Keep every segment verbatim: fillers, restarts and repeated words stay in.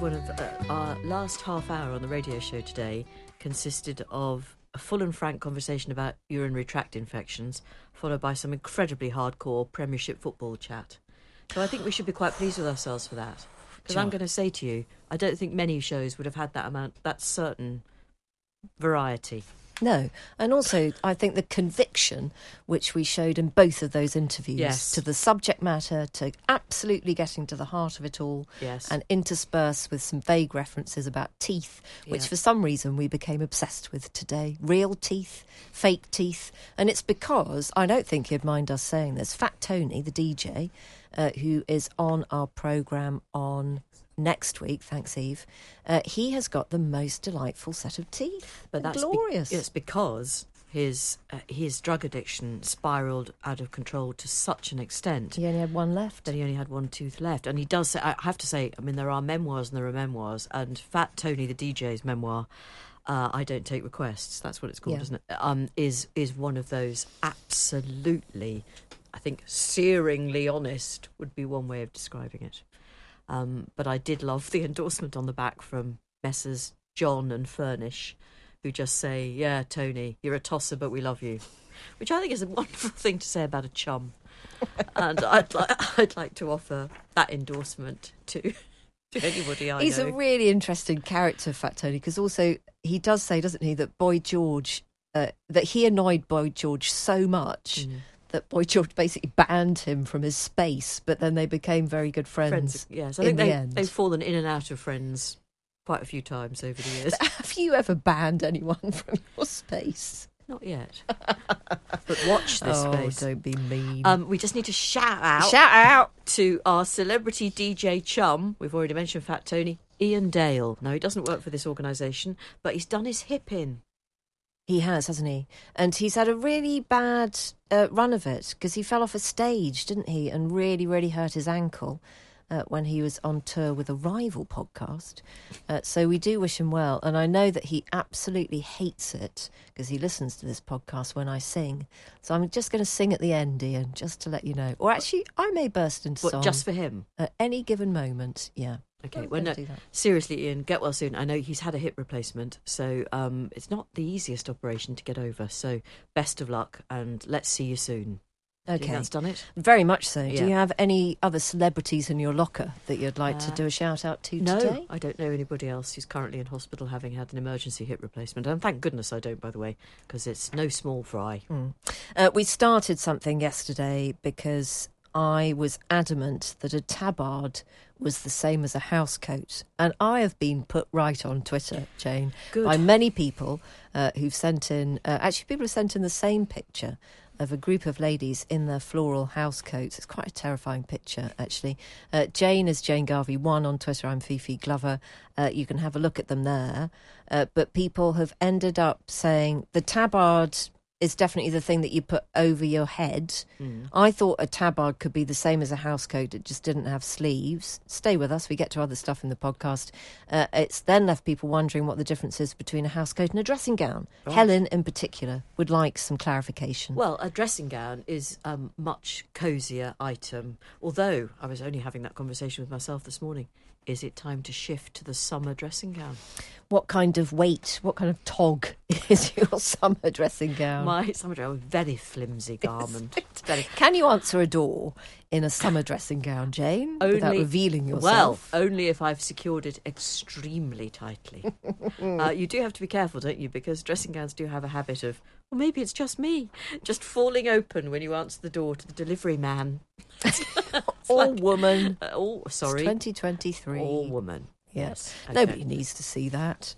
One of uh, our last half hour on the radio show today consisted of a full and frank conversation about urinary tract infections, followed by some incredibly hardcore Premiership football chat. So I think we should be quite pleased with ourselves for that. Because sure. I'm going to say to you, I don't think many shows would have had that amount, that certain variety. No, and also I think the conviction which we showed in both of those interviews, yes, to the subject matter, to absolutely getting to the heart of it all, yes, and interspersed with some vague references about teeth, which, yeah, for some reason we became obsessed with today. Real teeth, fake teeth, and it's because, I don't think you'd mind us saying this, Fat Tony, the D J, uh, who is on our programme on next week, thanks Eve, uh, he has got the most delightful set of teeth. But that's glorious. Be- it's because his uh, his drug addiction spiralled out of control to such an extent. He only had one left. That he only had one tooth left. And he does say, I have to say, I mean, there are memoirs and there are memoirs, and Fat Tony, the D J's memoir, uh, I Don't Take Requests, that's what it's called, yeah, isn't it? Um, is, is one of those absolutely, I think, searingly honest would be one way of describing it. Um, but I did love the endorsement on the back from Messrs John and Furnish, who just say, yeah, Tony, you're a tosser, but we love you. Which I think is a wonderful thing to say about a chum. And I'd, li- I'd like to offer that endorsement to, to anybody I He's know. He's a really interesting character, Fat Tony, because also he does say, doesn't he, that Boy George, uh, that he annoyed Boy George so much... Mm. That Boy George basically banned him from his space, but then they became very good friends. friends yes, I think they, the they've fallen in and out of friends quite a few times over the years. Have you ever banned anyone from your space? Not yet. But watch this oh, space. Don't be mean. Um, we just need to shout out, shout out to our celebrity D J chum. We've already mentioned Fat Tony, Ian Dale. Now, he doesn't work for this organisation, but he's done his hip in. He has, hasn't he? And he's had a really bad uh, run of it because he fell off a stage, didn't he? And really, really hurt his ankle uh, when he was on tour with a rival podcast. Uh, so we do wish him well. And I know that he absolutely hates it because he listens to this podcast when I sing. So I'm just going to sing at the end, Ian, just to let you know. Or actually, I may burst into what, song. Just for him? At any given moment, yeah. Okay, well, no, seriously, Ian, get well soon. I know he's had a hip replacement, so um, it's not the easiest operation to get over. So best of luck, and let's see you soon. Okay. Do you think that's done it? Very much so. Yeah. Do you have any other celebrities in your locker that you'd like uh, to do a shout-out to no, today? No, I don't know anybody else who's currently in hospital having had an emergency hip replacement. And thank goodness I don't, by the way, because it's no small fry. Mm. Uh, we started something yesterday because... I was adamant that a tabard was the same as a housecoat. And I have been put right on Twitter, Jane, Good. by many people uh, who've sent in... Uh, actually, people have sent in the same picture of a group of ladies in their floral housecoats. It's quite a terrifying picture, actually. Uh, Jane is Jane Garvey one on Twitter. I'm Fifi Glover. Uh, you can have a look at them there. Uh, but people have ended up saying the tabard... is definitely the thing that you put over your head. Mm. I thought a tabard could be the same as a housecoat. It just didn't have sleeves. Stay with us. We get to other stuff in the podcast. Uh, it's then left people wondering what the difference is between a housecoat and a dressing gown. Right. Helen, in particular, would like some clarification. Well, a dressing gown is a um, much cosier item. Although, I was only having that conversation with myself this morning. Is it time to shift to the summer dressing gown? what kind of weight, what kind of tog is your summer dressing gown? My summer dressing gown, very flimsy garment. It's very... Can you answer a door in a summer dressing gown, Jane, only, without revealing yourself? Well, only if I've secured it extremely tightly. uh, you do have to be careful, don't you? Because dressing gowns do have a habit of, well, maybe it's just me, just falling open when you answer the door to the delivery man. Or like, woman. Uh, oh, sorry. It's twenty twenty-three. Or woman. Yes. Okay. Nobody needs to see that.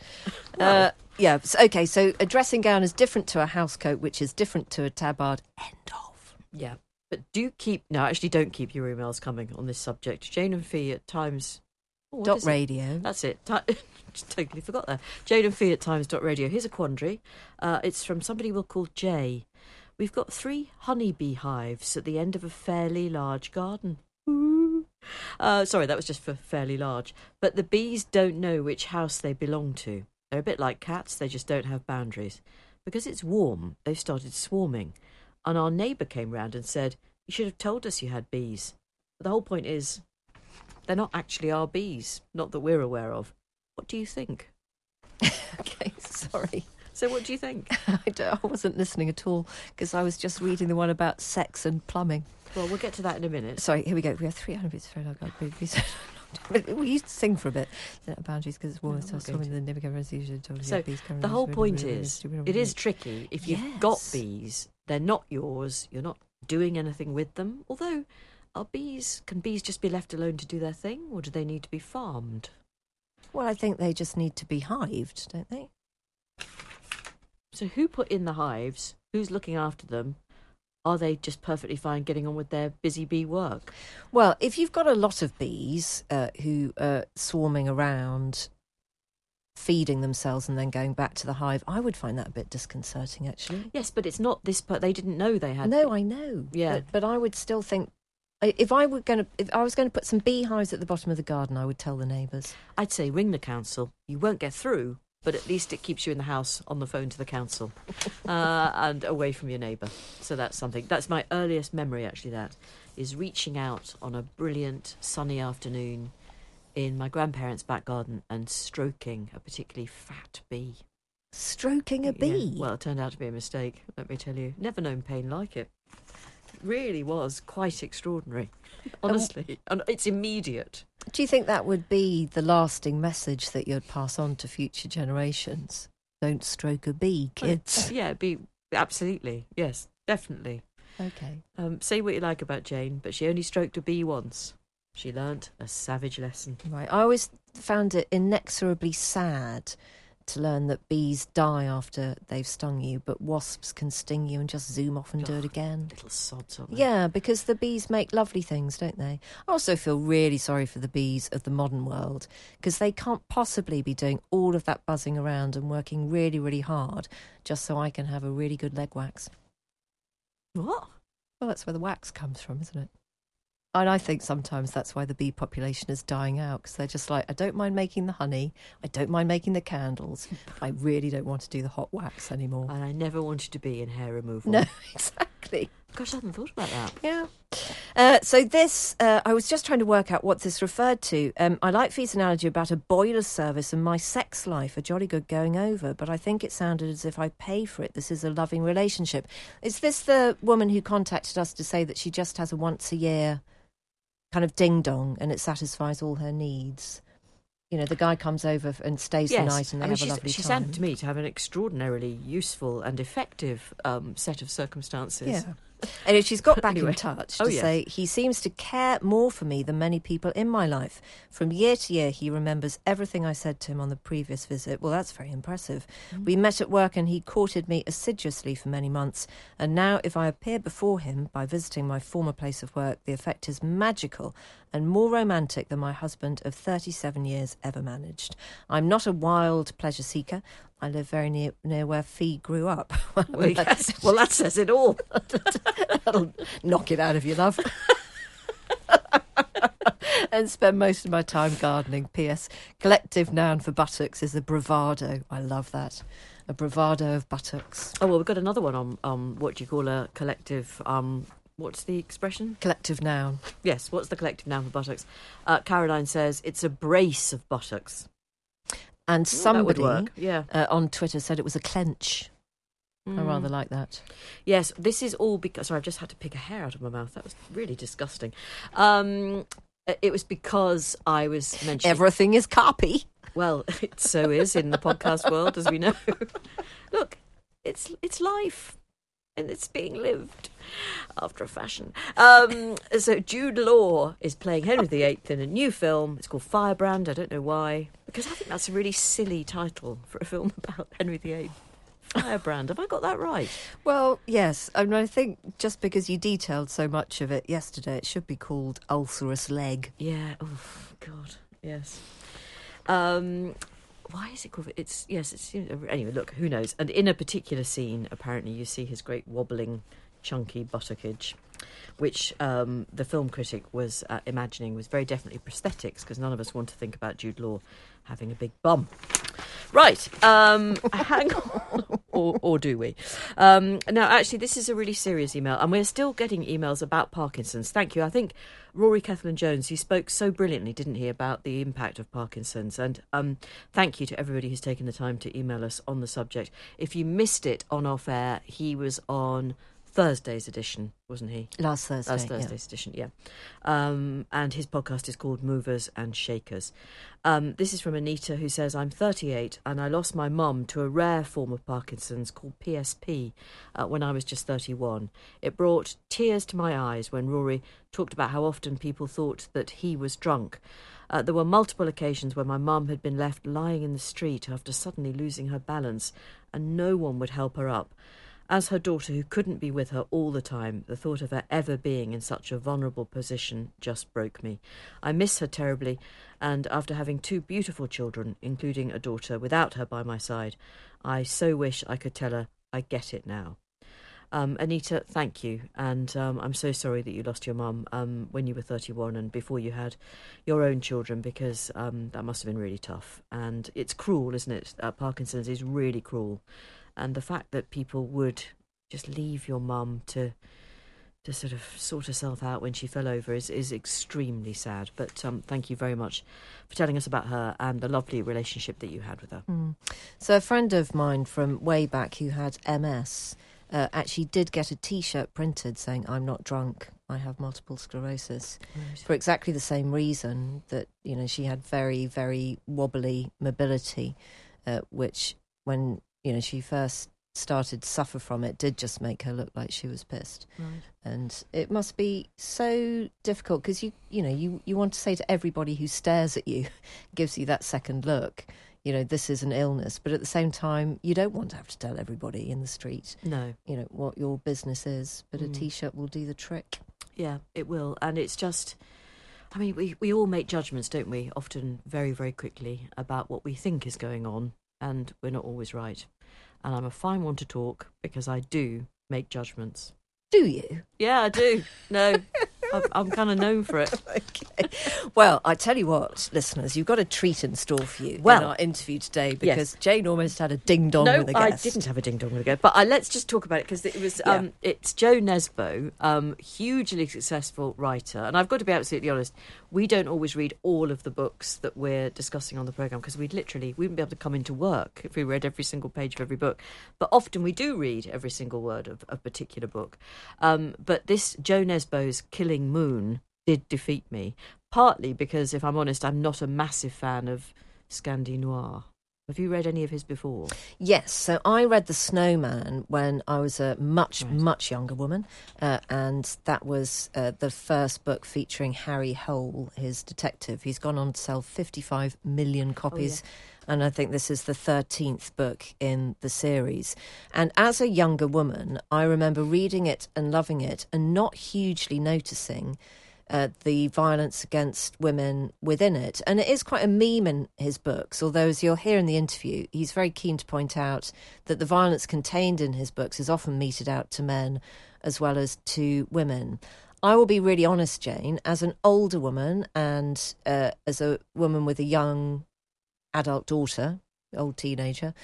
Well. Uh, yeah. OK, so a dressing gown is different to a housecoat, which is different to a tabard. End of. Yeah. But do keep... No, actually, don't keep your emails coming on this subject. Jane and Fee at Times... Oh, dot radio. It? That's it. Ti- Just totally forgot that. Jane and Fee at Times dot radio. Here's a quandary. Uh, it's from somebody we'll call Jay. We've got three honeybee hives at the end of a fairly large garden. Uh, sorry, that was just for fairly large. But the bees don't know which house they belong to. They're a bit like cats, they just don't have boundaries. Because it's warm, they've started swarming. And our neighbour came round and said, "You should have told us you had bees." But the whole point is, they're not actually our bees, not that we're aware of. What do you think? Okay, sorry. So what do you think? I, don't, I wasn't listening at all, because I was just reading the one about sex and plumbing. Well, we'll get to that in a minute. Sorry, here we go. We have three hundred bits for our We used to sing for a bit. Boundaries, because it's warm. So the whole point is, it is tricky. If you've yes. got bees, they're not yours. You're not doing anything with them. Although, are bees, can bees just be left alone to do their thing, or do they need to be farmed? Well, I think they just need to be hived, don't they? So who put in the hives? Who's looking after them? Are they just perfectly fine getting on with their busy bee work? Well, if you've got a lot of bees uh, who are swarming around, feeding themselves and then going back to the hive, I would find that a bit disconcerting, actually. Yes, but it's not this part. They didn't know they had... No, I know. Yeah. But, but I would still think... If I were going to, if I was going to put some beehives at the bottom of the garden, I would tell the neighbours. I'd say ring the council. You won't get through, but at least it keeps you in the house on the phone to the council uh, and away from your neighbour. So that's something. That's my earliest memory, actually, that is reaching out on a brilliant sunny afternoon in my grandparents' back garden and stroking a particularly fat bee. Stroking a bee? Yeah. Well, it turned out to be a mistake, let me tell you. Never known pain like it. Really was quite extraordinary, honestly. And it's immediate. Do you think that would be the lasting message that you'd pass on to future generations? Don't stroke a bee, kids. Well, yeah, be absolutely. Yes, definitely. Okay. Um, say what you like about Jane, but she only stroked a bee once. She learnt a savage lesson. Right. I always found it inexorably sad to learn that bees die after they've stung you, but wasps can sting you and just zoom off and oh, do it again. Little sods, aren't they? Yeah, because the bees make lovely things, don't they? I also feel really sorry for the bees of the modern world, because they can't possibly be doing all of that buzzing around and working really, really hard just so I can have a really good leg wax. What? Well, that's where the wax comes from, isn't it? And I think sometimes that's why the bee population is dying out, because they're just like, I don't mind making the honey, I don't mind making the candles, but I really don't want to do the hot wax anymore. And I never wanted to be in hair removal. No, exactly. Gosh, I hadn't thought about that. Yeah. Uh, so this, uh, I was just trying to work out what this referred to. Um, I like Fee's analogy about a boiler service and my sex life are jolly good going over, but I think it sounded as if I pay for it. This is a loving relationship. Is this the woman who contacted us to say that she just has a once a year... kind of ding-dong, and it satisfies all her needs. You know, the guy comes over and stays yes. the night and they I mean, have a lovely she time. She sounded to me to have an extraordinarily useful and effective um, set of circumstances. Yeah. And she's got back anyway. in touch to oh, yes. say, he seems to care more for me than many people in my life. From year to year, he remembers everything I said to him on the previous visit. Well, that's very impressive. Mm. We met at work and he courted me assiduously for many months. And now if I appear before him by visiting my former place of work, the effect is magical and more romantic than my husband of thirty-seven years ever managed. I'm not a wild pleasure seeker. I live very near near where Fee grew up. Well, yes. Well, that says it all. That'll knock it out of you, love. And spend most of my time gardening. P S. Collective noun for buttocks is a bravado. I love that. A bravado of buttocks. Oh, well, we've got another one on um, what do you call a collective... Um, What's the expression? Collective noun. Yes, what's the collective noun for buttocks? Uh, Caroline says, it's a brace of buttocks. And somebody oh, yeah. uh, on Twitter said it was a clench. Mm. I rather like that. Yes, this is all because... Sorry, I've just had to pick a hair out of my mouth. That was really disgusting. Um, it was because I was mentioning... Everything is copy. Well, it so is in the podcast world, as we know. Look, it's it's life. And it's being lived after a fashion. Um, so Jude Law is playing Henry the Eighth in a new film. It's called Firebrand. I don't know why. Because I think that's a really silly title for a film about Henry the Eighth. Firebrand. Have I got that right? Well, yes. I mean, I think just because you detailed so much of it yesterday, it should be called Ulcerous Leg. Yeah. Oh, God. Yes. Um... Why is it called? It's yes. It's anyway. Look, who knows? And in a particular scene, apparently, you see his great wobbling, chunky buttockage, which um, the film critic was uh, imagining was very definitely prosthetics, because none of us want to think about Jude Law having a big bum, right? Um, hang on, or, or do we? Um, now, actually, this is a really serious email, and we're still getting emails about Parkinson's. Thank you. I think Rory Cathlin-Jones, he spoke so brilliantly, didn't he, about the impact of Parkinson's. And um, thank you to everybody who's taken the time to email us on the subject. If you missed it on Off Air, he was on Thursday's edition, wasn't he? Last Thursday. Last Thursday's yeah. edition, yeah. Um, and his podcast is called Movers and Shakers. Um, this is from Anita, who says, I'm thirty-eight and I lost my mum to a rare form of Parkinson's called P S P uh, when I was just thirty-one. It brought tears to my eyes when Rory talked about how often people thought that he was drunk. Uh, there were multiple occasions where my mum had been left lying in the street after suddenly losing her balance and no one would help her up. As her daughter, who couldn't be with her all the time, the thought of her ever being in such a vulnerable position just broke me. I miss her terribly, and after having two beautiful children, including a daughter without her by my side, I so wish I could tell her I get it now. Um, Anita, thank you, and um, I'm so sorry that you lost your mum um, when you were thirty-one and before you had your own children, because um, that must have been really tough. And it's cruel, isn't it? Uh, Parkinson's is really cruel. And the fact that people would just leave your mum to to sort of sort herself out when she fell over is, is extremely sad. But um, thank you very much for telling us about her and the lovely relationship that you had with her. Mm. So a friend of mine from way back who had M S uh, actually did get a T-shirt printed saying, I'm not drunk, I have multiple sclerosis, right. For exactly the same reason that, you know, she had very, very wobbly mobility, uh, which when... you know, she first started to suffer from it, did just make her look like she was pissed. Right. And it must be so difficult because, you you know, you, you want to say to everybody who stares at you, gives you that second look, you know, this is an illness. But at the same time, you don't want to have to tell everybody in the street, no, you know, what your business is. But mm. a T-shirt will do the trick. Yeah, it will. And it's just... I mean, we, we all make judgments, don't we? Often very, very quickly about what we think is going on. And we're not always right. And I'm a fine one to talk because I do make judgments. Do you? Yeah, I do. No, I'm, I'm kind of known for it. Okay. Well, I tell you what, listeners, you've got a treat in store for you well, in our interview today because yes. Jane almost had a ding-dong no, with a guest. No, I didn't have a ding-dong with a guest. But I, let's just talk about it because it was, yeah. um, it's Jo Nesbø, um, hugely successful writer. And I've got to be absolutely honest, we don't always read all of the books that we're discussing on the programme because we'd literally, we wouldn't be able to come into work if we read every single page of every book. But often we do read every single word of a particular book. Um, but this Jo Nesbø's Killing Moon did defeat me, partly because, if I'm honest, I'm not a massive fan of Scandi Noir. Have you read any of his before? Yes, so I read The Snowman when I was a much, right. much younger woman, uh, and that was uh, the first book featuring Harry Hole, his detective. He's gone on to sell fifty-five million copies, oh, yeah. and I think this is the thirteenth book in the series. And as a younger woman, I remember reading it and loving it and not hugely noticing Uh, the violence against women within it. And it is quite a meme in his books, although as you'll hear in the interview, he's very keen to point out that the violence contained in his books is often meted out to men as well as to women. I will be really honest, Jane, as an older woman and uh, as a woman with a young adult daughter, old teenager,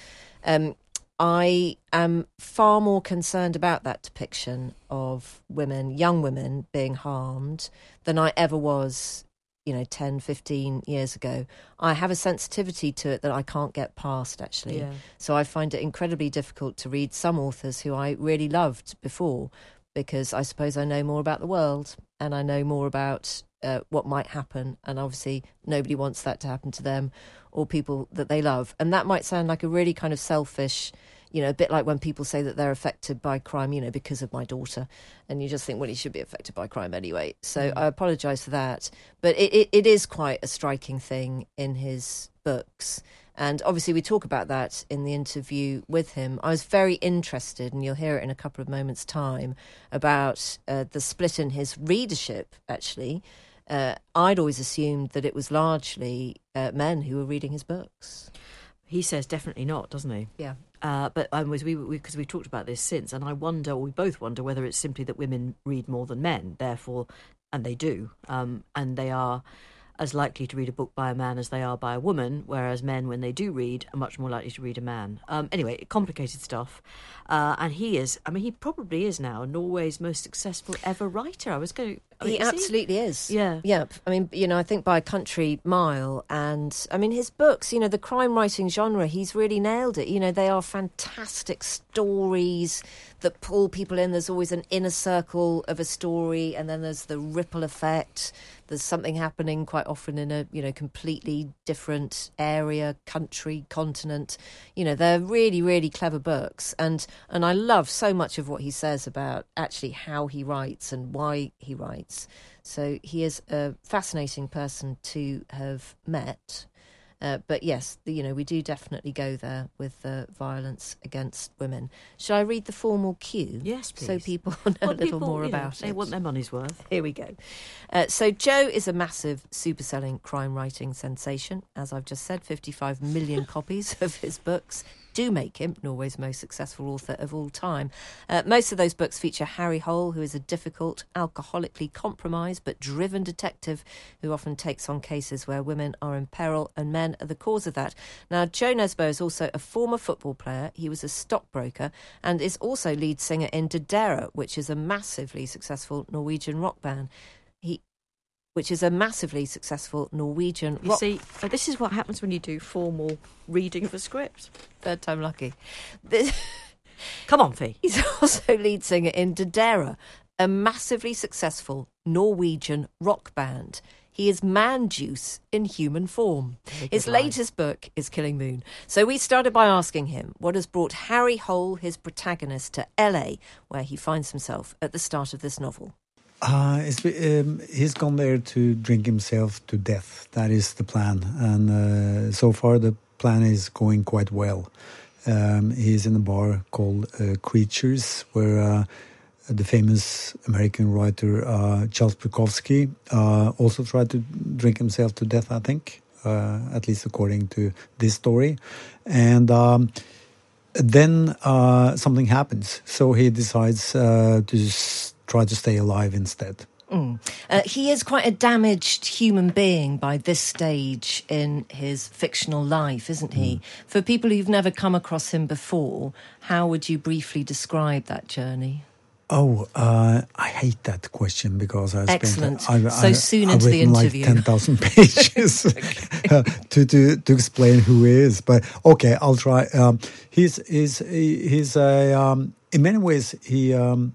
um, I am far more concerned about that depiction of women, young women, being harmed than I ever was you know, ten, fifteen years ago, I have a sensitivity to it that I can't get past, actually. Yeah. So I find it incredibly difficult to read some authors who I really loved before, because I suppose I know more about the world and I know more about uh, what might happen. And obviously nobody wants that to happen to them or people that they love. And that might sound like a really kind of selfish, you know, a bit like when people say that they're affected by crime, you know, because of my daughter. And you just think, well, you should be affected by crime anyway. So mm-hmm. I apologise for that. But it, it, it is quite a striking thing in his books. And obviously we talk about that in the interview with him. I was very interested, and you'll hear it in a couple of moments' time, about uh, the split in his readership, actually. Uh, I'd always assumed that it was largely uh, men who were reading his books. He says definitely not, doesn't he? Yeah. Uh, but um, we because we, we've talked about this since, and I wonder, or we both wonder, whether it's simply that women read more than men, therefore, and they do, um, and they are as likely to read a book by a man as they are by a woman, whereas men, when they do read, are much more likely to read a man. Um, anyway, complicated stuff. Uh, and he is, I mean, he probably is now Norway's most successful ever writer. I was going to... He absolutely he? is. Yeah. Yeah. I mean, you know, I think by a country mile. And, I mean, his books, you know, the crime writing genre, he's really nailed it. You know, they are fantastic stories that pull people in. There's always an inner circle of a story, and then there's the ripple effect. There's something happening quite often in a, you know, completely different area, country, continent. You know, they're really, really clever books. And and I love so much of what he says about actually how he writes and why he writes. So he is a fascinating person to have met. Uh, but yes, the, you know, we do definitely go there with the uh, violence against women. Shall I read the formal cue? Yes, please. So people know well, a little people, more yeah, about they it. They want their money's worth. Here we go. Uh, so Jo is a massive super-selling crime writing sensation. As I've just said, fifty-five million copies of his books do make him Norway's most successful author of all time. Uh, most of those books feature Harry Hole, who is a difficult, alcoholically compromised but driven detective who often takes on cases where women are in peril and men are the cause of that. Now, Jo Nesbø is also a former football player. He was a stockbroker and is also lead singer in Di Derre, which is a massively successful Norwegian rock band. He which is a massively successful Norwegian rock... You see, this is what happens when you do formal reading of a script. Third time lucky. This... Come on, Fee. He's also lead singer in Di Derre, a massively successful Norwegian rock band. He is man juice in human form. His line. latest book is Killing Moon. So we started by asking him what has brought Harry Hole, his protagonist, to L A, where he finds himself at the start of this novel. Uh, it's, um, he's gone there to drink himself to death. That is the plan. And uh, so far the plan is going quite well. Um, he's in a bar called uh, Creatures, where uh, the famous American writer uh, Charles Bukowski uh, also tried to drink himself to death, I think, uh, at least according to this story. And... Um, Then uh, something happens, so he decides uh, to s- try to stay alive instead. Mm. Uh, he is quite a damaged human being by this stage in his fictional life, isn't he? Mm. For people who've never come across him before, how would you briefly describe that journey? Oh, uh, I hate that question because I Excellent. spent... Excellent. So I, soon I, into the interview. I've written like ten thousand pages uh, to, to to explain who he is. But okay, I'll try. Um, he's he's he's a um, in many ways he um,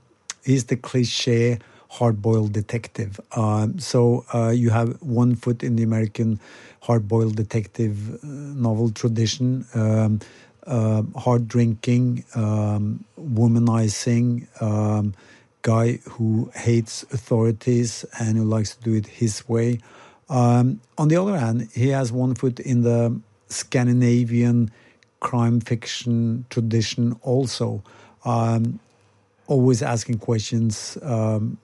he's the cliche hard-boiled detective. Um, so uh, you have one foot in the American hard-boiled detective novel tradition. Um, Uh, hard drinking, um, womanizing, um, guy who hates authorities and who likes to do it his way. Um, on the other hand, he has one foot in the Scandinavian crime fiction tradition also. Um, always asking questions, um,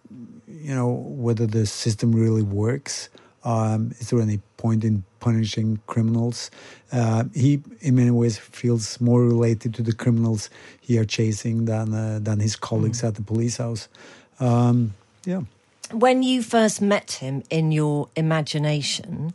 you know, whether the system really works. Um, is there any point in punishing criminals? Uh, he, in many ways, feels more related to the criminals he are chasing than uh, than his colleagues mm. at the police house. Um, yeah. When you first met him in your imagination,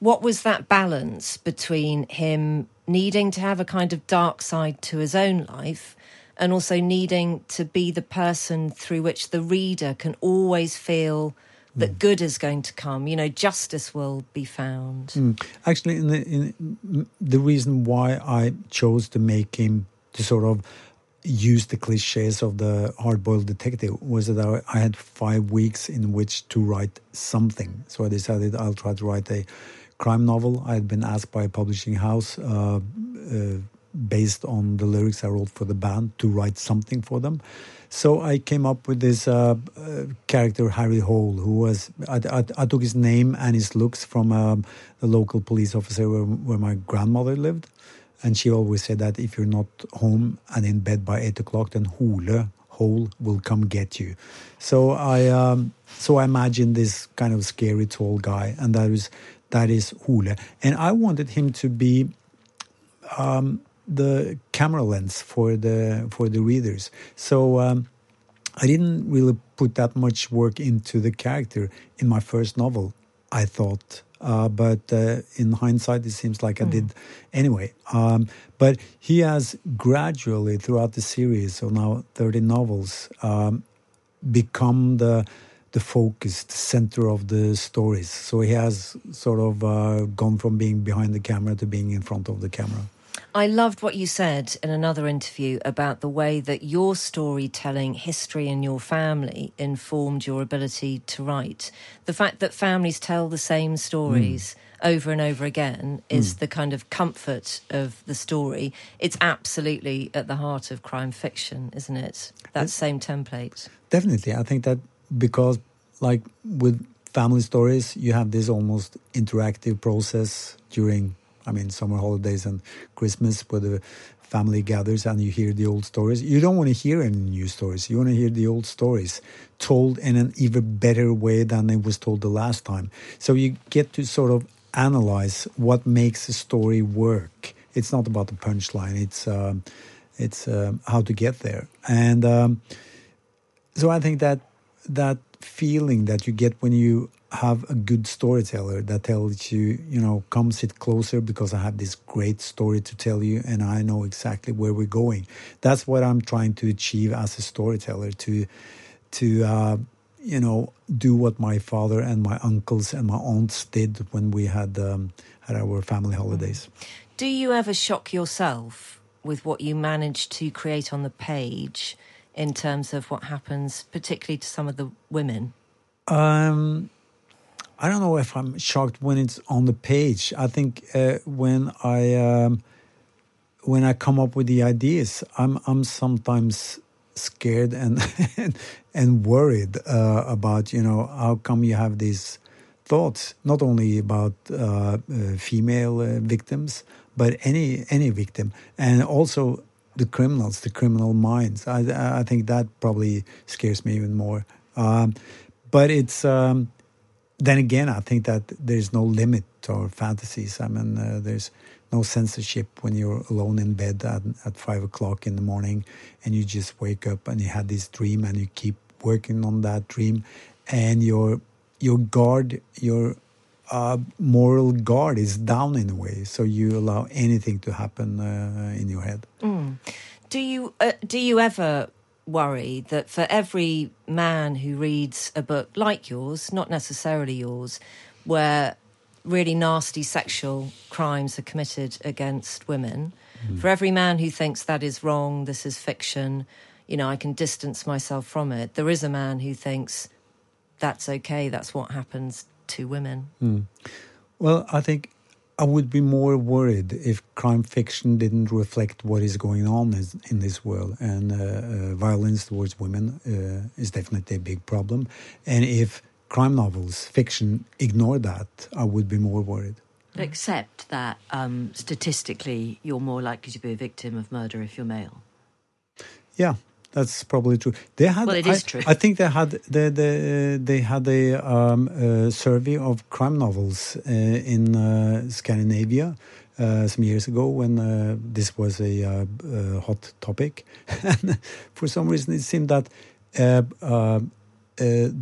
what was that balance between him needing to have a kind of dark side to his own life and also needing to be the person through which the reader can always feel that mm. good is going to come. You know, justice will be found. Mm. Actually, in the, in the reason why I chose to make him to sort of use the cliches of the hard-boiled detective was that I had five weeks in which to write something. So I decided I'll try to write a crime novel. I had been asked by a publishing house, uh, uh, based on the lyrics I wrote for the band, to write something for them. So I came up with this uh, uh, character, Harry Hole, who was... I, I, I took his name and his looks from um, the local police officer where, where my grandmother lived. And she always said that if you're not home and in bed by eight o'clock, then Hole, Hole will come get you. So I um, so I imagined this kind of scary, tall guy, and that is, that is Hole. And I wanted him to be... Um, the camera lens for the for the readers. So um, I didn't really put that much work into the character in my first novel, I thought. Uh, but uh, in hindsight, it seems like mm. I did anyway. Um, but he has gradually, throughout the series, so now thirty novels, um, become the the focus, the center of the stories. So he has sort of uh, gone from being behind the camera to being in front of the camera. I loved what you said in another interview about the way that your storytelling history in your family informed your ability to write. The fact that families tell the same stories mm. over and over again is mm. the kind of comfort of the story. It's absolutely at the heart of crime fiction, isn't it? That it's, same template. Definitely. I think that because, like, with family stories, you have this almost interactive process during... I mean, summer holidays and Christmas where the family gathers and you hear the old stories. You don't want to hear any new stories. You want to hear the old stories told in an even better way than it was told the last time. So you get to sort of analyze what makes a story work. It's not about the punchline. It's um, it's um, how to get there. And um, so I think that that feeling that you get when you... have a good storyteller that tells you, you know, come sit closer because I have this great story to tell you and I know exactly where we're going. That's what I'm trying to achieve as a storyteller, to, to uh, you know, do what my father and my uncles and my aunts did when we had, um, had our family holidays. Do you ever shock yourself with what you manage to create on the page in terms of what happens, particularly to some of the women? Um... I don't know if I'm shocked when it's on the page. I think uh, when I um, when I come up with the ideas, I'm I'm sometimes scared and and, and worried uh, about, you know, how come you have these thoughts, not only about uh, uh, female uh, victims, but any any victim, and also the criminals, the criminal minds. I I think that probably scares me even more. Um, but it's. Um, Then again, I think that there's no limit to our fantasies. I mean, uh, there's no censorship when you're alone in bed at, at five o'clock in the morning and you just wake up and you had this dream and you keep working on that dream, and your your guard, your uh, moral guard is down in a way. So you allow anything to happen uh, in your head. Mm. Do you uh, do you ever... worry that for every man who reads a book like yours, not necessarily yours, where really nasty sexual crimes are committed against women, mm. for every man who thinks that is wrong, this is fiction, you know, I can distance myself from it, there is a man who thinks that's okay, that's what happens to women. Mm. Well, I think I would be more worried if crime fiction didn't reflect what is going on in this world. And uh, uh, violence towards women uh, is definitely a big problem. And if crime novels, fiction, ignore that, I would be more worried. Except that um, statistically you're more likely to be a victim of murder if you're male. Yeah, that's probably true. They had, well, it is I, true. I think they had they they, they had a um, uh, survey of crime novels uh, in uh, Scandinavia uh, some years ago when uh, this was a uh, uh, hot topic. And for some reason, it seemed that uh, uh, uh,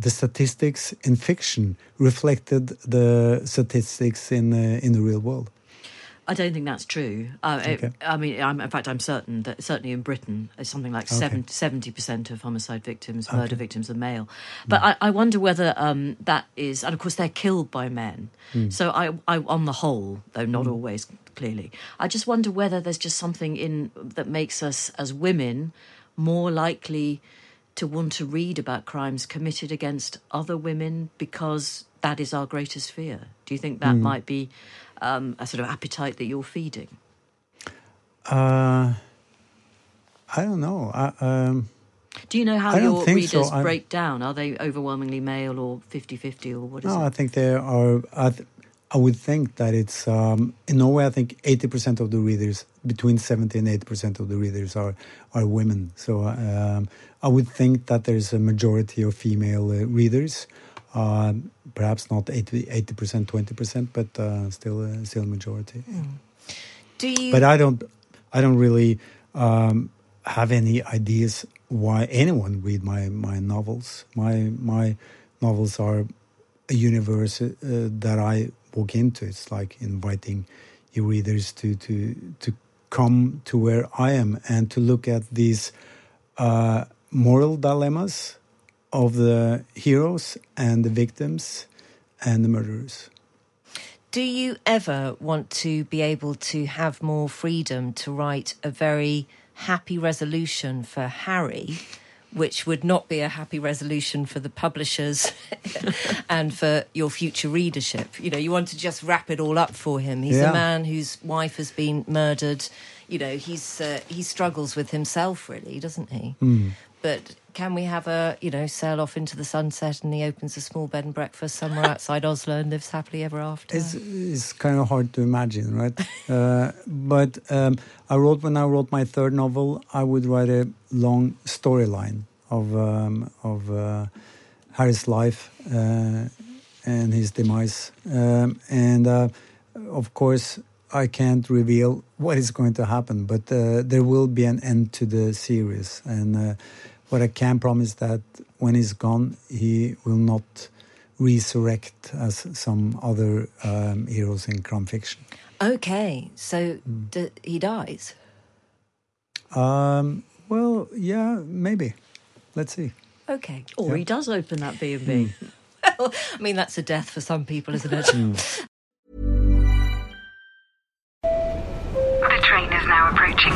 the statistics in fiction reflected the statistics in uh, in the real world. I don't think that's true. Uh, okay. it, I mean, I'm, in fact, I'm certain that certainly in Britain, it's something like okay. seventy percent of homicide victims, okay. murder victims are male. But mm. I, I wonder whether um, that is... And, of course, they're killed by men. Mm. So I, I, on the whole, though not mm. always, clearly, I just wonder whether there's just something in that makes us, as women, more likely to want to read about crimes committed against other women because that is our greatest fear. Do you think that mm. might be... Um, a sort of appetite that you're feeding? Uh, I don't know. I, um, Do you know how your readers so. break down? Are they overwhelmingly male or fifty-fifty or what is no, it? No, I think there are... I, th- I would think that it's... Um, in Norway, I think eighty percent of the readers, between seventy and eighty percent of the readers are, are women. So um, I would think that there's a majority of female uh, readers. Uh, perhaps not eighty percent, twenty percent, but uh, still, uh, still majority. Mm. Do you? But I don't, I don't really um, have any ideas why anyone read my, my novels. My my novels are a universe uh, that I walk into. It's like inviting your readers to to to come to where I am and to look at these uh, moral dilemmas of the heroes and the victims and the murderers. Do you ever want to be able to have more freedom to write a very happy resolution for Harry, which would not be a happy resolution for the publishers and for your future readership? You know, you want to just wrap it all up for him. He's yeah. a man whose wife has been murdered. You know, he's uh, he struggles with himself, really, doesn't he? Mm. But can we have a, you know, sail off into the sunset and he opens a small bed and breakfast somewhere outside Oslo and lives happily ever after? It's, it's kind of hard to imagine, right? uh, but um, I wrote, when I wrote my third novel, I would write a long storyline of um, of uh, Harry's life uh, and his demise. Um, and, uh, of course, I can't reveal what is going to happen, but uh, there will be an end to the series. And... Uh, But I can promise that when he's gone, he will not resurrect as some other um, heroes in crime fiction. Okay, so mm. d- he dies? Um, well, yeah, maybe. Let's see. Okay. Or yeah. he does open that B and B. Mm. Well, I mean, that's a death for some people, isn't it? Mm. The train is now approaching.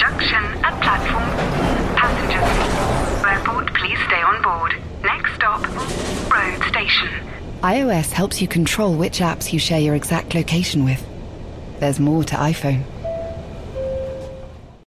Junction at platform. Airport, please stay on board. Next stop, Road Station. iOS helps you control which apps you share your exact location with. There's more to iPhone.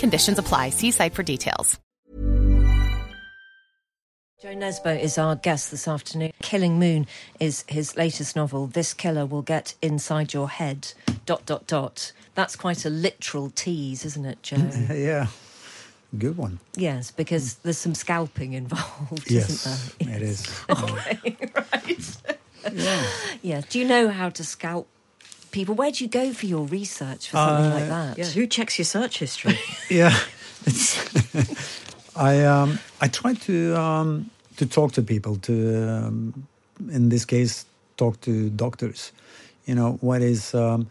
conditions apply. See site for details. Jo Nesbø is our guest this afternoon. Killing Moon is his latest novel. This killer will get inside your head, dot, dot, dot. That's quite a literal tease, isn't it, Jo? Yeah. Good one. Yes, because there's some scalping involved, yes, isn't there? Yes, it is. Okay, right. Yeah. Yeah. Do you know how to scalp people? Where do you go for your research for something uh, like that? Yeah, who checks your search history? yeah, I um, I try to um, to talk to people. To um, in this case, talk to doctors. You know, what is um,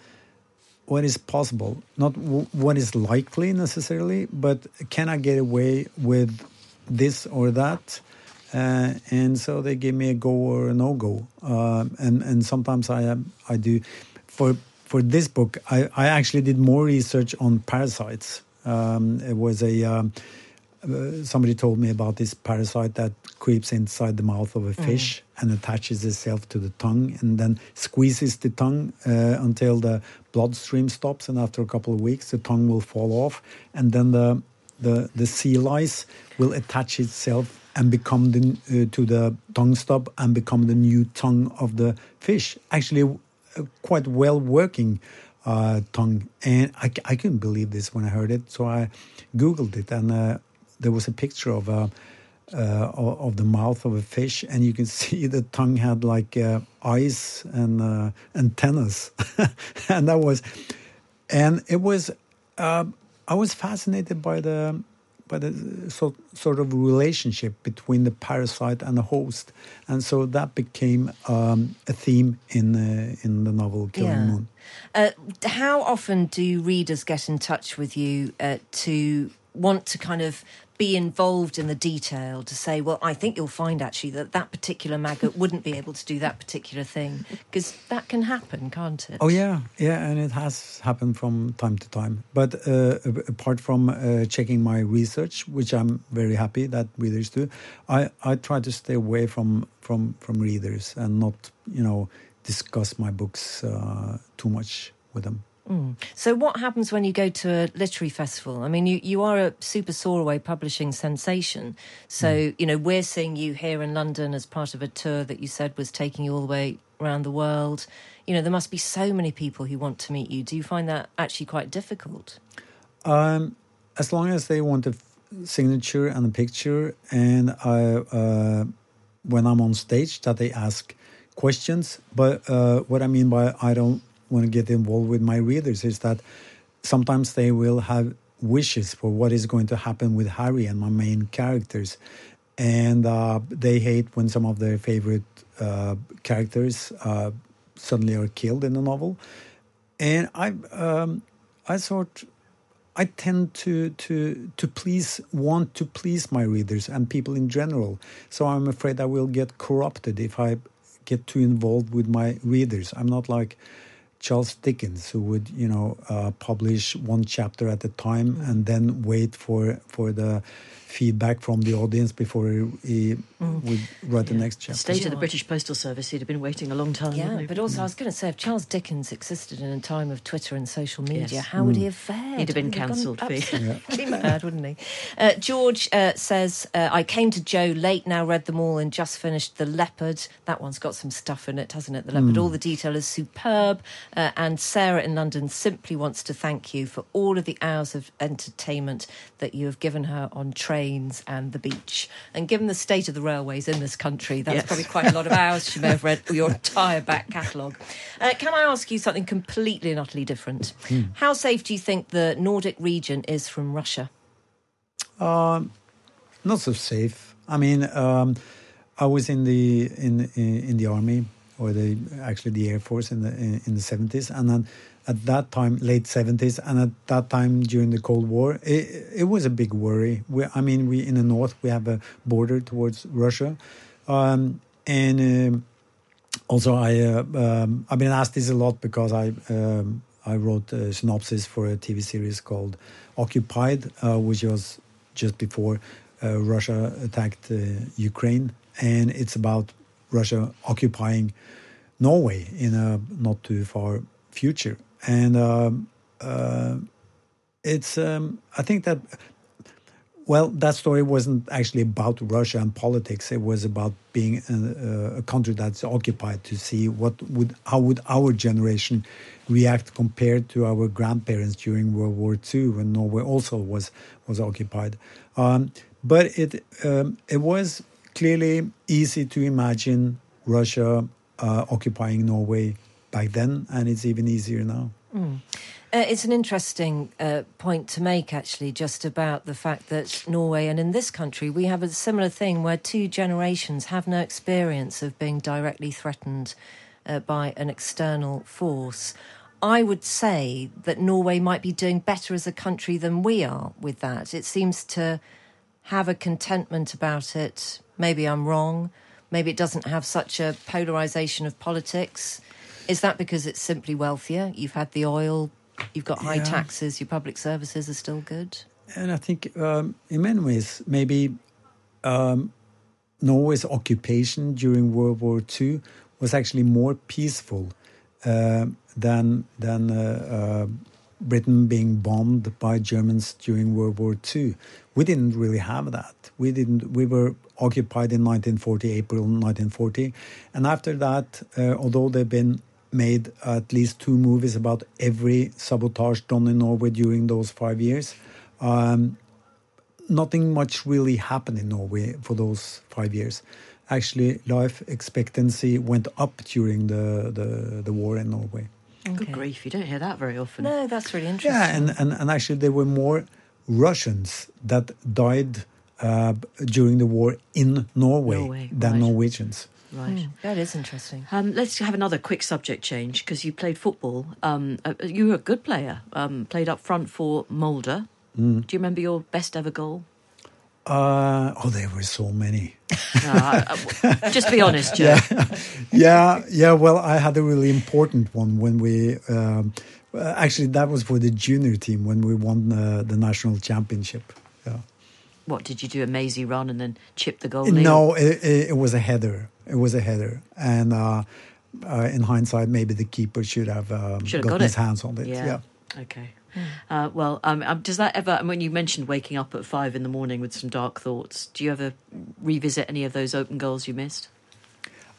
what is possible, not w- what is likely necessarily, but can I get away with this or that? Uh, and so they give me a go or a no-go. Uh, and, and sometimes I I do. For for this book, I, I actually did more research on parasites. Um, it was a... Um, uh, somebody told me about this parasite that creeps inside the mouth of a fish mm. and attaches itself to the tongue and then squeezes the tongue uh, until the bloodstream stops. And after a couple of weeks, the tongue will fall off. And then the, the, the sea lice will attach itself and become the, uh, to the tongue stub and become the new tongue of the fish. Actually, a quite well-working uh, tongue. And I, I couldn't believe this when I heard it, so I Googled it. And uh, there was a picture of, uh, uh, of the mouth of a fish, and you can see the tongue had, like, uh, eyes and uh, antennas. and that was... And it was... Uh, I was fascinated by the... but a sort, sort of relationship between the parasite and the host. And so that became um, a theme in, uh, in the novel Killing yeah. Moon. Uh, how often do readers get in touch with you uh, to want to kind of be involved in the detail, to say, well, I think you'll find actually that that particular maggot wouldn't be able to do that particular thing? Because that can happen, can't it? Oh, yeah. Yeah, and it has happened from time to time. But uh, apart from uh, checking my research, which I'm very happy that readers do, I, I try to stay away from, from, from readers and not, you know, discuss my books uh, too much with them. Mm. So what happens when you go to a literary festival? I mean, you, you are a super Soarway publishing sensation. So, mm. you know, we're seeing you here in London as part of a tour that you said was taking you all the way around the world. You know, there must be so many people who want to meet you. Do you find that actually quite difficult? Um, as long as they want a f- signature and a picture, and I, uh, when I'm on stage, that they ask questions. But uh, what I mean by I don't want to get involved with my readers is that sometimes they will have wishes for what is going to happen with Harry and my main characters, and uh, they hate when some of their favorite uh, characters uh, suddenly are killed in the novel. And I, um, I sort, I tend to to to please, want to please my readers and people in general. So I'm afraid I will get corrupted if I get too involved with my readers. I'm not like Charles Dickens, who would, you know, uh, publish one chapter at a time mm. and then wait for for the feedback from the audience before he, he mm. would write yeah. the next chapter. State of the British Postal Service, he'd have been waiting a long time. Yeah, but also mm. I was going to say, if Charles Dickens existed in a time of Twitter and social media, yes. how mm. would he have fared? He'd have been cancelled. He'd be mad, wouldn't he? Uh, George uh, says, uh, I came to Jo late, now read them all and just finished The Leopard. That one's got some stuff in it, hasn't it? The Leopard, mm. all the detail is superb. Uh, and Sarah in London simply wants to thank you for all of the hours of entertainment that you have given her on trains and the beach. And given the state of the railways in this country, that's yes. probably quite a lot of hours she may have read your entire back catalogue. Uh, can I ask you something completely and utterly different? Hmm. How safe do you think the Nordic region is from Russia? Um, not so safe. I mean, um, I was in the in in, in the army. Or the actually the Air Force in the in the seventies, and then at that time, late seventies, and at that time during the Cold War, it, it was a big worry. We, I mean, we in the north we have a border towards Russia, um, and um, also I uh, um, I've been asked this a lot because I um, I wrote a synopsis for a T V series called Occupied, uh, which was just before uh, Russia attacked uh, Ukraine, and it's about Russia occupying Norway in a not too far future, and uh, uh, it's. Um, I think that well, that story wasn't actually about Russia and politics. It was about being a, a country that's occupied, to see what would how would our generation react compared to our grandparents during World War Two, when Norway also was was occupied. Um, but it um, it was. Clearly, easy to imagine Russia uh, occupying Norway back then, and it's even easier now. Mm. Uh, it's an interesting uh, point to make, actually, just about the fact that Norway and in this country we have a similar thing where two generations have no experience of being directly threatened uh, by an external force. I would say that Norway might be doing better as a country than we are with that. It seems to have a contentment about it. Maybe I'm wrong. Maybe it doesn't have such a polarisation of politics. Is that because it's simply wealthier? You've had the oil, you've got high yeah. taxes, your public services are still good? And I think um, in many ways, maybe um, Norway's occupation during World War Two was actually more peaceful uh, than, than uh, uh, Britain being bombed by Germans during World War Two. We didn't really have that. We didn't. We were occupied in nineteen forty, April nineteen forty. And after that, uh, although they've been made at least two movies about every sabotage done in Norway during those five years. Um, nothing much really happened in Norway for those five years. Actually, life expectancy went up during the, the, the war in Norway. Okay. Good grief, you don't hear that very often. No, that's really interesting. Yeah, and, and, and actually there were more Russians that died uh, during the war in Norway, Norway than right. Norwegians. Right. Mm, that is interesting. Um, let's have another quick subject change, because you played football. Um, uh, you were a good player, um, played up front for Molde. Mm. Do you remember your best ever goal? Uh, oh, there were so many. uh, just be honest, Joe. Yeah. yeah, yeah, well, I had a really important one when we... Um, actually, that was for the junior team when we won uh, the national championship. Yeah. What, did you do a mazy run and then chip the goal? No, it, it, it was a header. It was a header. And uh, uh, in hindsight, maybe the keeper should have, um, should have got, got his hands on it. Yeah. yeah. Okay. Uh, well, um, does that ever... When you mentioned waking up at five in the morning with some dark thoughts, do you ever revisit any of those open goals you missed?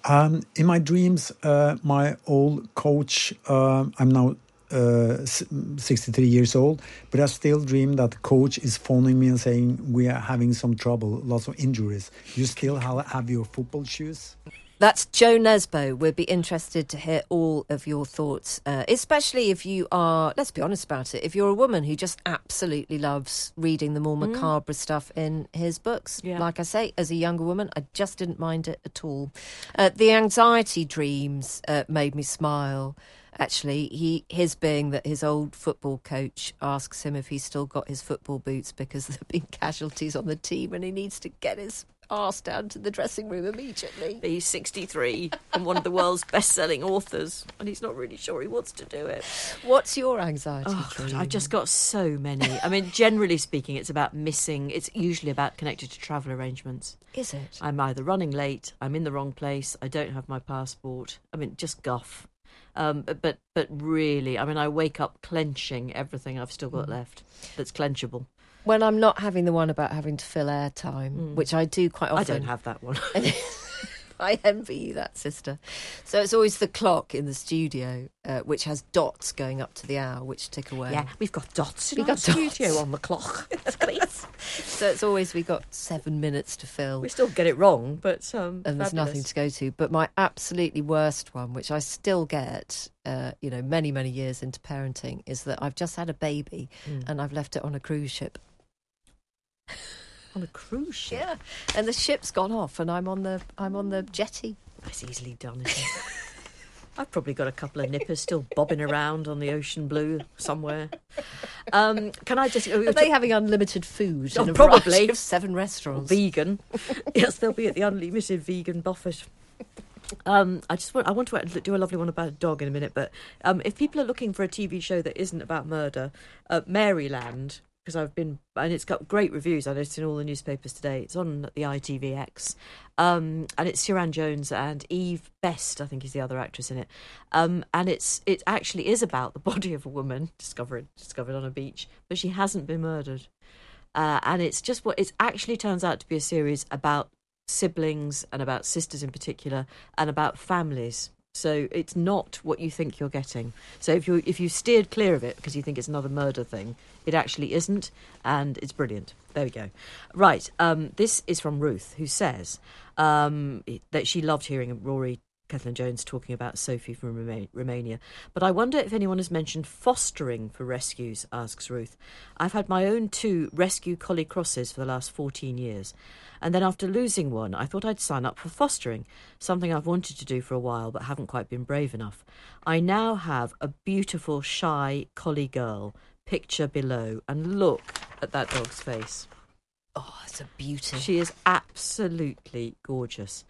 Um, in my dreams, uh, my old coach... Uh, I'm now... Uh, sixty-three years old, but I still dream that the coach is phoning me and saying, we are having some trouble, lots of injuries. You still have your football shoes? That's Jo Nesbø. We'd be interested to hear all of your thoughts, uh, especially if you are, let's be honest about it, if you're a woman who just absolutely loves reading the more macabre mm. stuff in his books. Yeah. Like I say, as a younger woman, I just didn't mind it at all. Uh, the anxiety dreams uh, made me smile. Actually, he his being that his old football coach asks him if he's still got his football boots because there have been casualties on the team and he needs to get his arse down to the dressing room immediately. He's sixty-three and one of the world's best-selling authors, and he's not really sure he wants to do it. What's your anxiety oh, dream? God, I've just got so many. I mean, generally speaking, it's about missing... It's usually about connected to travel arrangements. Is it? I'm either running late, I'm in the wrong place, I don't have my passport. I mean, just guff. Um, but but really, I mean, I wake up clenching everything I've still got mm. left that's clenchable. When I'm not having the one about having to fill air time, mm. which I do quite often. I don't have that one. I envy you that, sister. So it's always the clock in the studio, uh, which has dots going up to the hour, which tick away. Yeah, we've got dots in we've our got studio dots. On the clock. That's great. So it's always we've got seven minutes to fill. We still get it wrong, but... Um, and fabulous. There's nothing to go to. But my absolutely worst one, which I still get, uh, you know, many, many years into parenting, is that I've just had a baby mm. and I've left it on a cruise ship. On a cruise ship? Yeah, and the ship's gone off and I'm on the I'm on the jetty. That's easily done, isn't it? I've probably got a couple of nippers still bobbing around on the ocean blue somewhere. Um, can I just... Are we they t- having unlimited food oh, in a probably. Variety of seven restaurants? Vegan. Yes, they'll be at the unlimited vegan buffet. Um, I just want, I want to do a lovely one about a dog in a minute, but um, if people are looking for a T V show that isn't about murder, uh, Maryland... because I've been... And it's got great reviews. I noticed in all the newspapers today. It's on the I T V X. Um, and it's Siran Jones and Eve Best, I think is the other actress in it. Um, and it's it actually is about the body of a woman discovered discovered on a beach, but she hasn't been murdered. Uh, and it's just what... It actually turns out to be a series about siblings and about sisters in particular and about families. So it's not what you think you're getting. So if you if you steered clear of it because you think it's another murder thing, it actually isn't, and it's brilliant. There we go. Right, um, this is from Ruth, who says um, that she loved hearing Rory Cathlin-Jones talking about Sophie from Roma- Romania. But I wonder if anyone has mentioned fostering for rescues, asks Ruth. I've had my own two rescue collie crosses for the last fourteen years. And then after losing one, I thought I'd sign up for fostering, something I've wanted to do for a while but haven't quite been brave enough. I now have a beautiful, shy collie girl, picture below, and look at that dog's face. Oh, it's a beauty. She is absolutely gorgeous.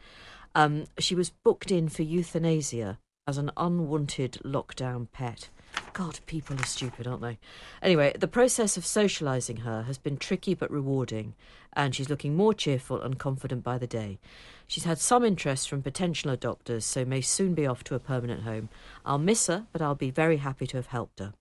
Um, she was booked in for euthanasia as an unwanted lockdown pet. God, people are stupid, aren't they? Anyway, the process of socialising her has been tricky but rewarding, and she's looking more cheerful and confident by the day. She's had some interest from potential adopters, so may soon be off to a permanent home. I'll miss her, but I'll be very happy to have helped her.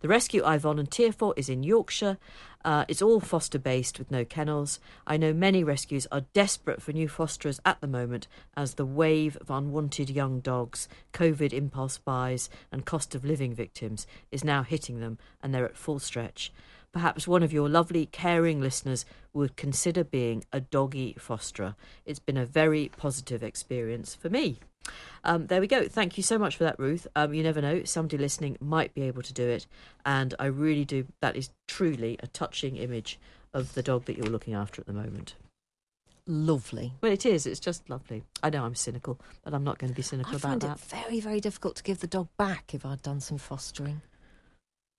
The rescue I volunteer for is in Yorkshire. Uh, it's all foster-based with no kennels. I know many rescues are desperate for new fosterers at the moment as the wave of unwanted young dogs, COVID impulse buys and cost of living victims is now hitting them and they're at full stretch. Perhaps one of your lovely, caring listeners would consider being a doggy fosterer. It's been a very positive experience for me. Um, there we go. Thank you so much for that, Ruth. Um, you never know, somebody listening might be able to do it, and I really do. That is truly a touching image of the dog that you're looking after at the moment. Lovely. Well, it is. It's just lovely. I know I'm cynical, but I'm not going to be cynical I about that. I find it very, very difficult to give the dog back if I'd done some fostering.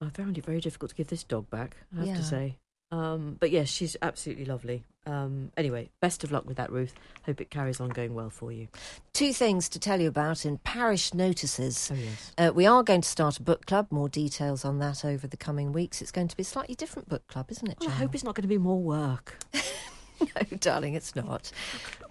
I found it very difficult to give this dog back, I have yeah. to say. Um, but yes, she's absolutely lovely. Um, anyway, best of luck with that, Ruth. Hope it carries on going well for you. Two things to tell you about in parish notices. Oh, yes. Uh, we are going to start a book club. More details on that over the coming weeks. It's going to be a slightly different book club, isn't it, Jane? Well, I hope it's not going to be more work. No, darling, it's not.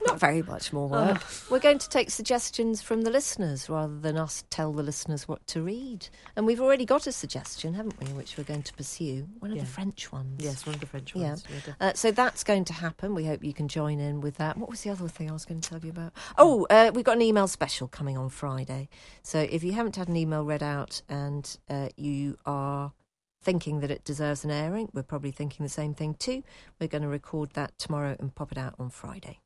Not very much more work. Oh. We're going to take suggestions from the listeners rather than us tell the listeners what to read. And we've already got a suggestion, haven't we, which we're going to pursue. One of yeah. the French ones. Yes, one of the French ones. Yeah. Uh, so that's going to happen. We hope you can join in with that. What was the other thing I was going to tell you about? Oh, uh, we've got an email special coming on Friday. So if you haven't had an email read out and uh, you are thinking that it deserves an airing, we're probably thinking the same thing too. We're going to record that tomorrow and pop it out on Friday.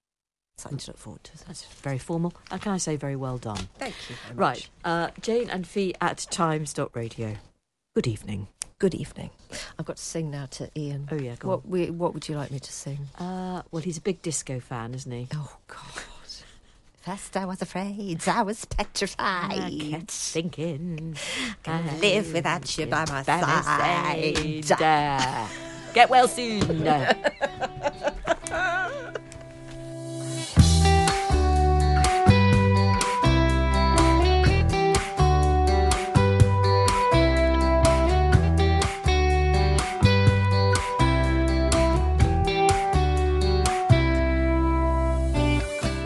Something to look forward to. That's very formal. And can I say very well done? Thank you very much. Right, uh, Jane and Fee at times dot radio. Good evening. Good evening. I've got to sing now to Ian. Oh, yeah, go what, on. We, what would you like me to sing? Uh, well, he's a big disco fan, isn't he? Oh, God. First I was afraid, I was petrified. I kept thinking, can I live without you by my side? side. Get well soon.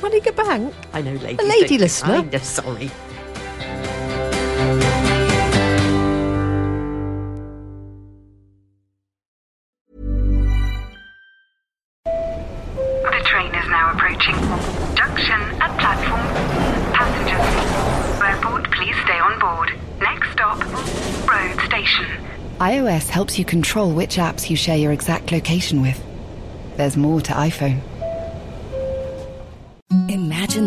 Running a bank? I know, ladies. A lady listener. I'm just sorry. The train is now approaching. Junction at platform. Passengers. Airport, please stay on board. Next stop, Road Station. iOS helps you control which apps you share your exact location with. There's more to iPhone. Imagine